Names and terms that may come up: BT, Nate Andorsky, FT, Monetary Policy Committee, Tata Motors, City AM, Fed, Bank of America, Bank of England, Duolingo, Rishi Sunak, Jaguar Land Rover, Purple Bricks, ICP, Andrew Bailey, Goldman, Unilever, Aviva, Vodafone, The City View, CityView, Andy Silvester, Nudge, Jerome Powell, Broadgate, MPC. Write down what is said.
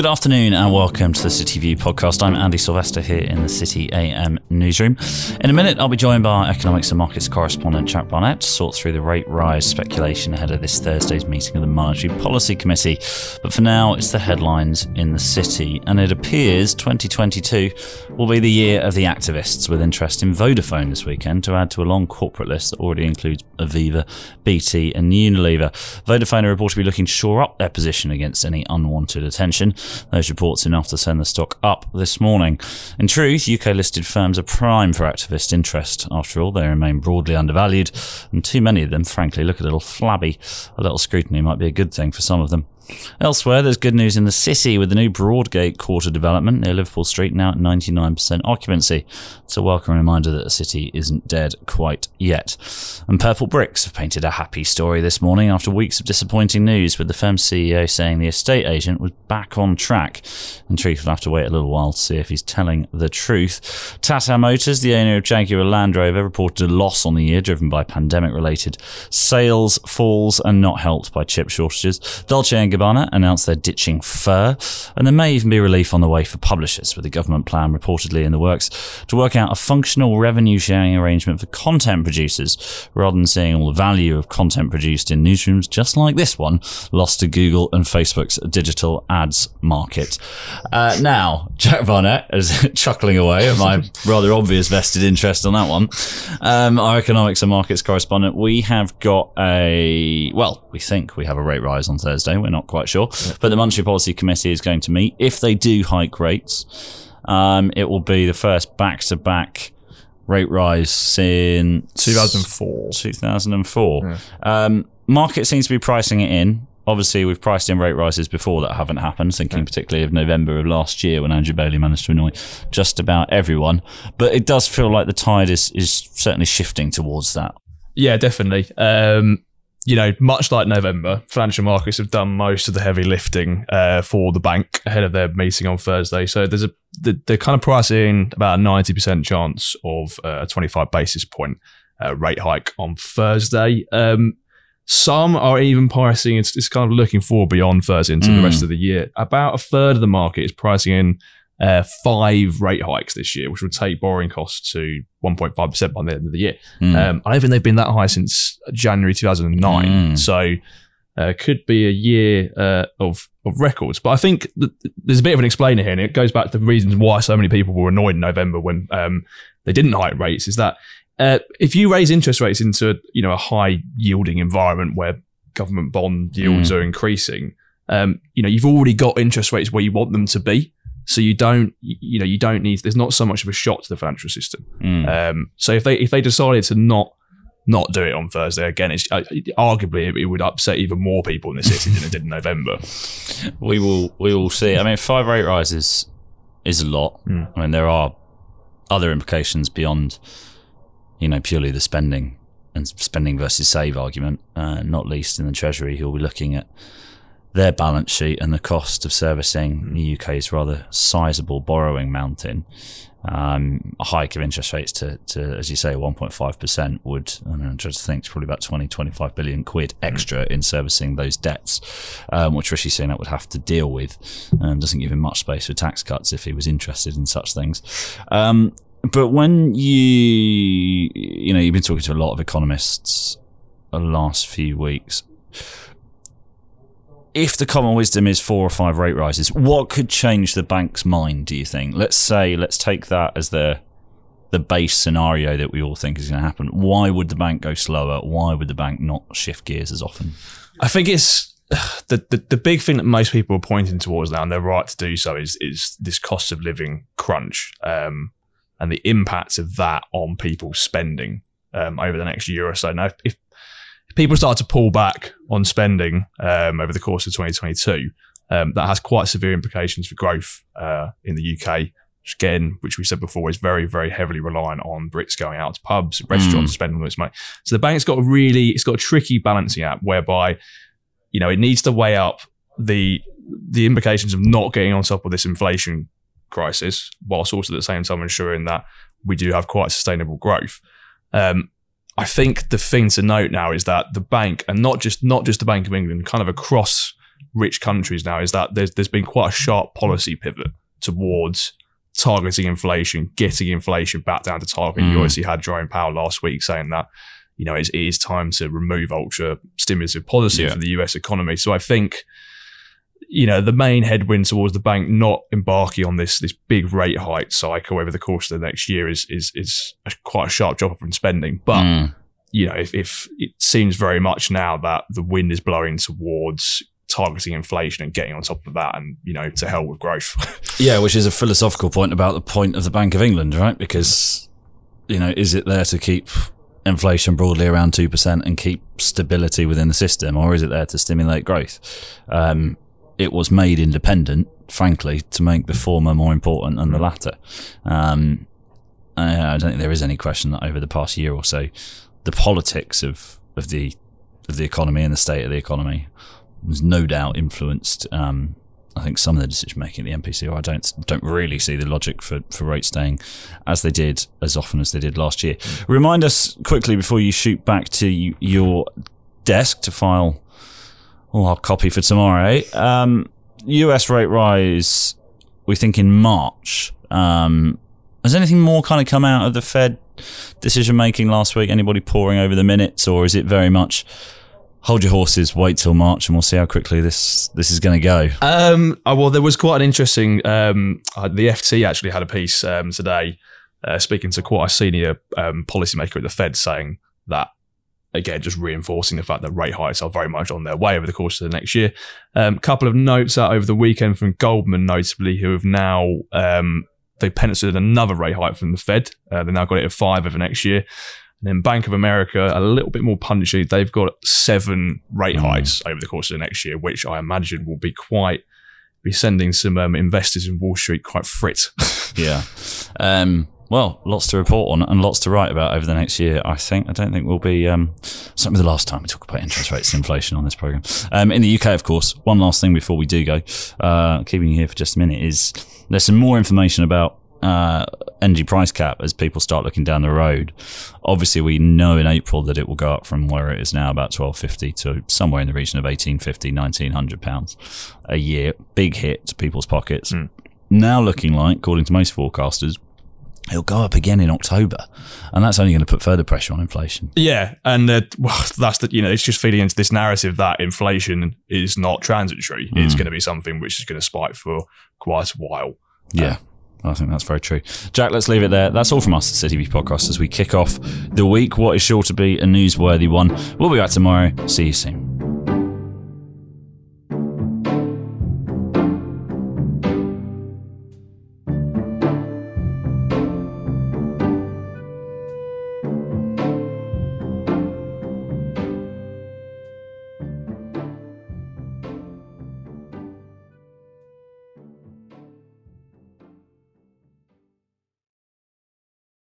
Good afternoon and welcome to the City View podcast. I'm Andy Silvester here in the City AM newsroom. In a minute, I'll be joined by our economics and markets correspondent Jack Barnett to sort through the rate rise speculation ahead of this Thursday's meeting of the Monetary Policy Committee. But for now, it's the headlines in the city. And it appears 2022 will be the year of the activists, with interest in Vodafone this weekend to add to a long corporate list that already includes Aviva, BT and Unilever. Vodafone are reportedly looking to shore up their position against any unwanted attention. Those reports enough to send the stock up this morning. In truth, UK-listed firms are prime for activist interest. After all, they remain broadly undervalued, and too many of them, frankly, look a little flabby. A little scrutiny might be a good thing for some of them. Elsewhere, there's good news in the city with the new Broadgate quarter development near Liverpool Street now at 99% occupancy. It's a welcome reminder that the city isn't dead quite yet. And Purple Bricks have painted a happy story this morning after weeks of disappointing news, with the firm's CEO saying the estate agent was back on track. In truth, we'll have to wait a little while to see if he's telling the truth. Tata Motors, the owner of Jaguar Land Rover, reported a loss on the year driven by pandemic-related sales falls and not helped by chip shortages. Dolce & Gabbana announced they're ditching fur, and there may even be relief on the way for publishers, with the government plan reportedly in the works to work out a functional revenue-sharing arrangement for content producers, rather than seeing all the value of content produced in newsrooms just like this one lost to Google and Facebook's digital ads market. Now, Jack Barnett is chuckling away at my rather obvious vested interest on that one. Our economics and markets correspondent, we have got we think we have a rate rise on Thursday. We're not quite sure, but the Monetary Policy Committee is going to meet. If they do hike rates, it will be the first back-to-back rate rise since 2004. Yeah. Market seems to be pricing it in. Obviously, we've priced in rate rises before that haven't happened, thinking particularly of November of last year when Andrew Bailey managed to annoy just about everyone. But it does feel like the tide is certainly shifting towards that. Yeah, definitely. You know, much like November, financial markets have done most of the heavy lifting for the bank ahead of their meeting on Thursday. So there's they're kind of pricing about a 90% chance of a 25 basis point rate hike on Thursday. Some are even pricing, it's kind of looking forward beyond Thursday into the rest of the year. About a third of the market is pricing in 5 rate hikes this year, which would take borrowing costs to 1.5% by the end of the year. I don't think they've been that high since January 2009. So could be a year of records. But I think there's a bit of an explainer here, and it goes back to the reasons why so many people were annoyed in November when they didn't hike rates, is that if you raise interest rates into a high yielding environment where government bond yields are increasing, you've already got interest rates where you want them to be, so you don't need. There's not so much of a shock to the financial system. So if they decided to not do it on Thursday again, it's arguably it would upset even more people in the city than it did in November. We will see. I mean, 5 rate rises is a lot. I mean, there are other implications beyond, purely the spending versus save argument, not least in the Treasury, who'll be looking at their balance sheet and the cost of servicing the UK's rather sizable borrowing mountain. A hike of interest rates to as you say, 1.5% would, I'm trying to think, it's probably about 25 billion quid extra in servicing those debts, which Rishi Sunak would have to deal with. Doesn't give him much space for tax cuts if he was interested in such things. But when you've been talking to a lot of economists the last few weeks, if the common wisdom is 4 or 5 rate rises, what could change the bank's mind, do you think? Let's take that as the base scenario that we all think is going to happen. Why would the bank go slower? Why would the bank not shift gears as often? I think it's the big thing that most people are pointing towards now, and they're right to do so, is this cost of living crunch. And the impacts of that on people's spending over the next year or so. Now, if people start to pull back on spending over the course of 2022, that has quite severe implications for growth in the UK, which again, which we said before, is very, very heavily reliant on Brits going out to pubs, restaurants, spending all this money. So the bank's got a tricky balancing act whereby, it needs to weigh up the implications of not getting on top of this inflation crisis, whilst also at the same time ensuring that we do have quite sustainable growth. I think the thing to note now is that the bank, and not just the Bank of England, kind of across rich countries now is that there's been quite a sharp policy pivot towards targeting inflation, getting inflation back down to target. You obviously had Jerome Powell last week saying that, you know, it is time to remove ultra stimulative policy for the US economy. So I think, you know, the main headwind towards the bank not embarking on this big rate hike cycle over the course of the next year is quite a sharp drop in spending. But you know, if it seems very much now that the wind is blowing towards targeting inflation and getting on top of that, and, you know, to hell with growth. Yeah, which is a philosophical point about the point of the Bank of England, right? Because, you know, is it there to keep inflation broadly around 2% and keep stability within the system, or is it there to stimulate growth? It was made independent, frankly, to make the former more important than the latter. I don't think there is any question that over the past year or so, the politics of the economy and the state of the economy was no doubt influenced, I think, some of the decision-making at the MPC, or I don't really see the logic for rate staying as they did, as often as they did last year. Remind us quickly, before you shoot back to your desk to file all our copy for tomorrow, US rate rise, we think in March. Has anything more kind of come out of the Fed decision-making last week? Anybody poring over the minutes, or is it very much... hold your horses, wait till March, and we'll see how quickly this is going to go? Well, there was quite an interesting... the FT actually had a piece today speaking to quite a senior policymaker at the Fed, saying that, again, just reinforcing the fact that rate hikes are very much on their way over the course of the next year. Couple of notes out over the weekend from Goldman, notably, who have now... they penciled in another rate hike from the Fed. They've now got it at 5 over next year. And then Bank of America, a little bit more punchy. They've got 7 rate hikes over the course of the next year, which I imagine will be sending some investors in Wall Street quite frit. Yeah. Well, lots to report on and lots to write about over the next year, I think. I don't think we'll be... certainly the last time we talk about interest rates and inflation on this programme. In the UK, of course, one last thing before we do go, keeping you here for just a minute, is there's some more information about energy price cap as people start looking down the road. Obviously, we know in April that it will go up from where it is now, about $12.50 to somewhere in the region of $18.50, £1,900 a year. Big hit to people's pockets. Now looking like, according to most forecasters, it'll go up again in October, and that's only going to put further pressure on inflation. Yeah, and that's the, you know, it's just feeding into this narrative that inflation is not transitory. It's going to be something which is going to spike for quite a while. Yeah, I think that's very true. Jack, let's leave it there. That's all from us at CityView Podcast as we kick off the week. What is sure to be a newsworthy one. We'll be back tomorrow. See you soon.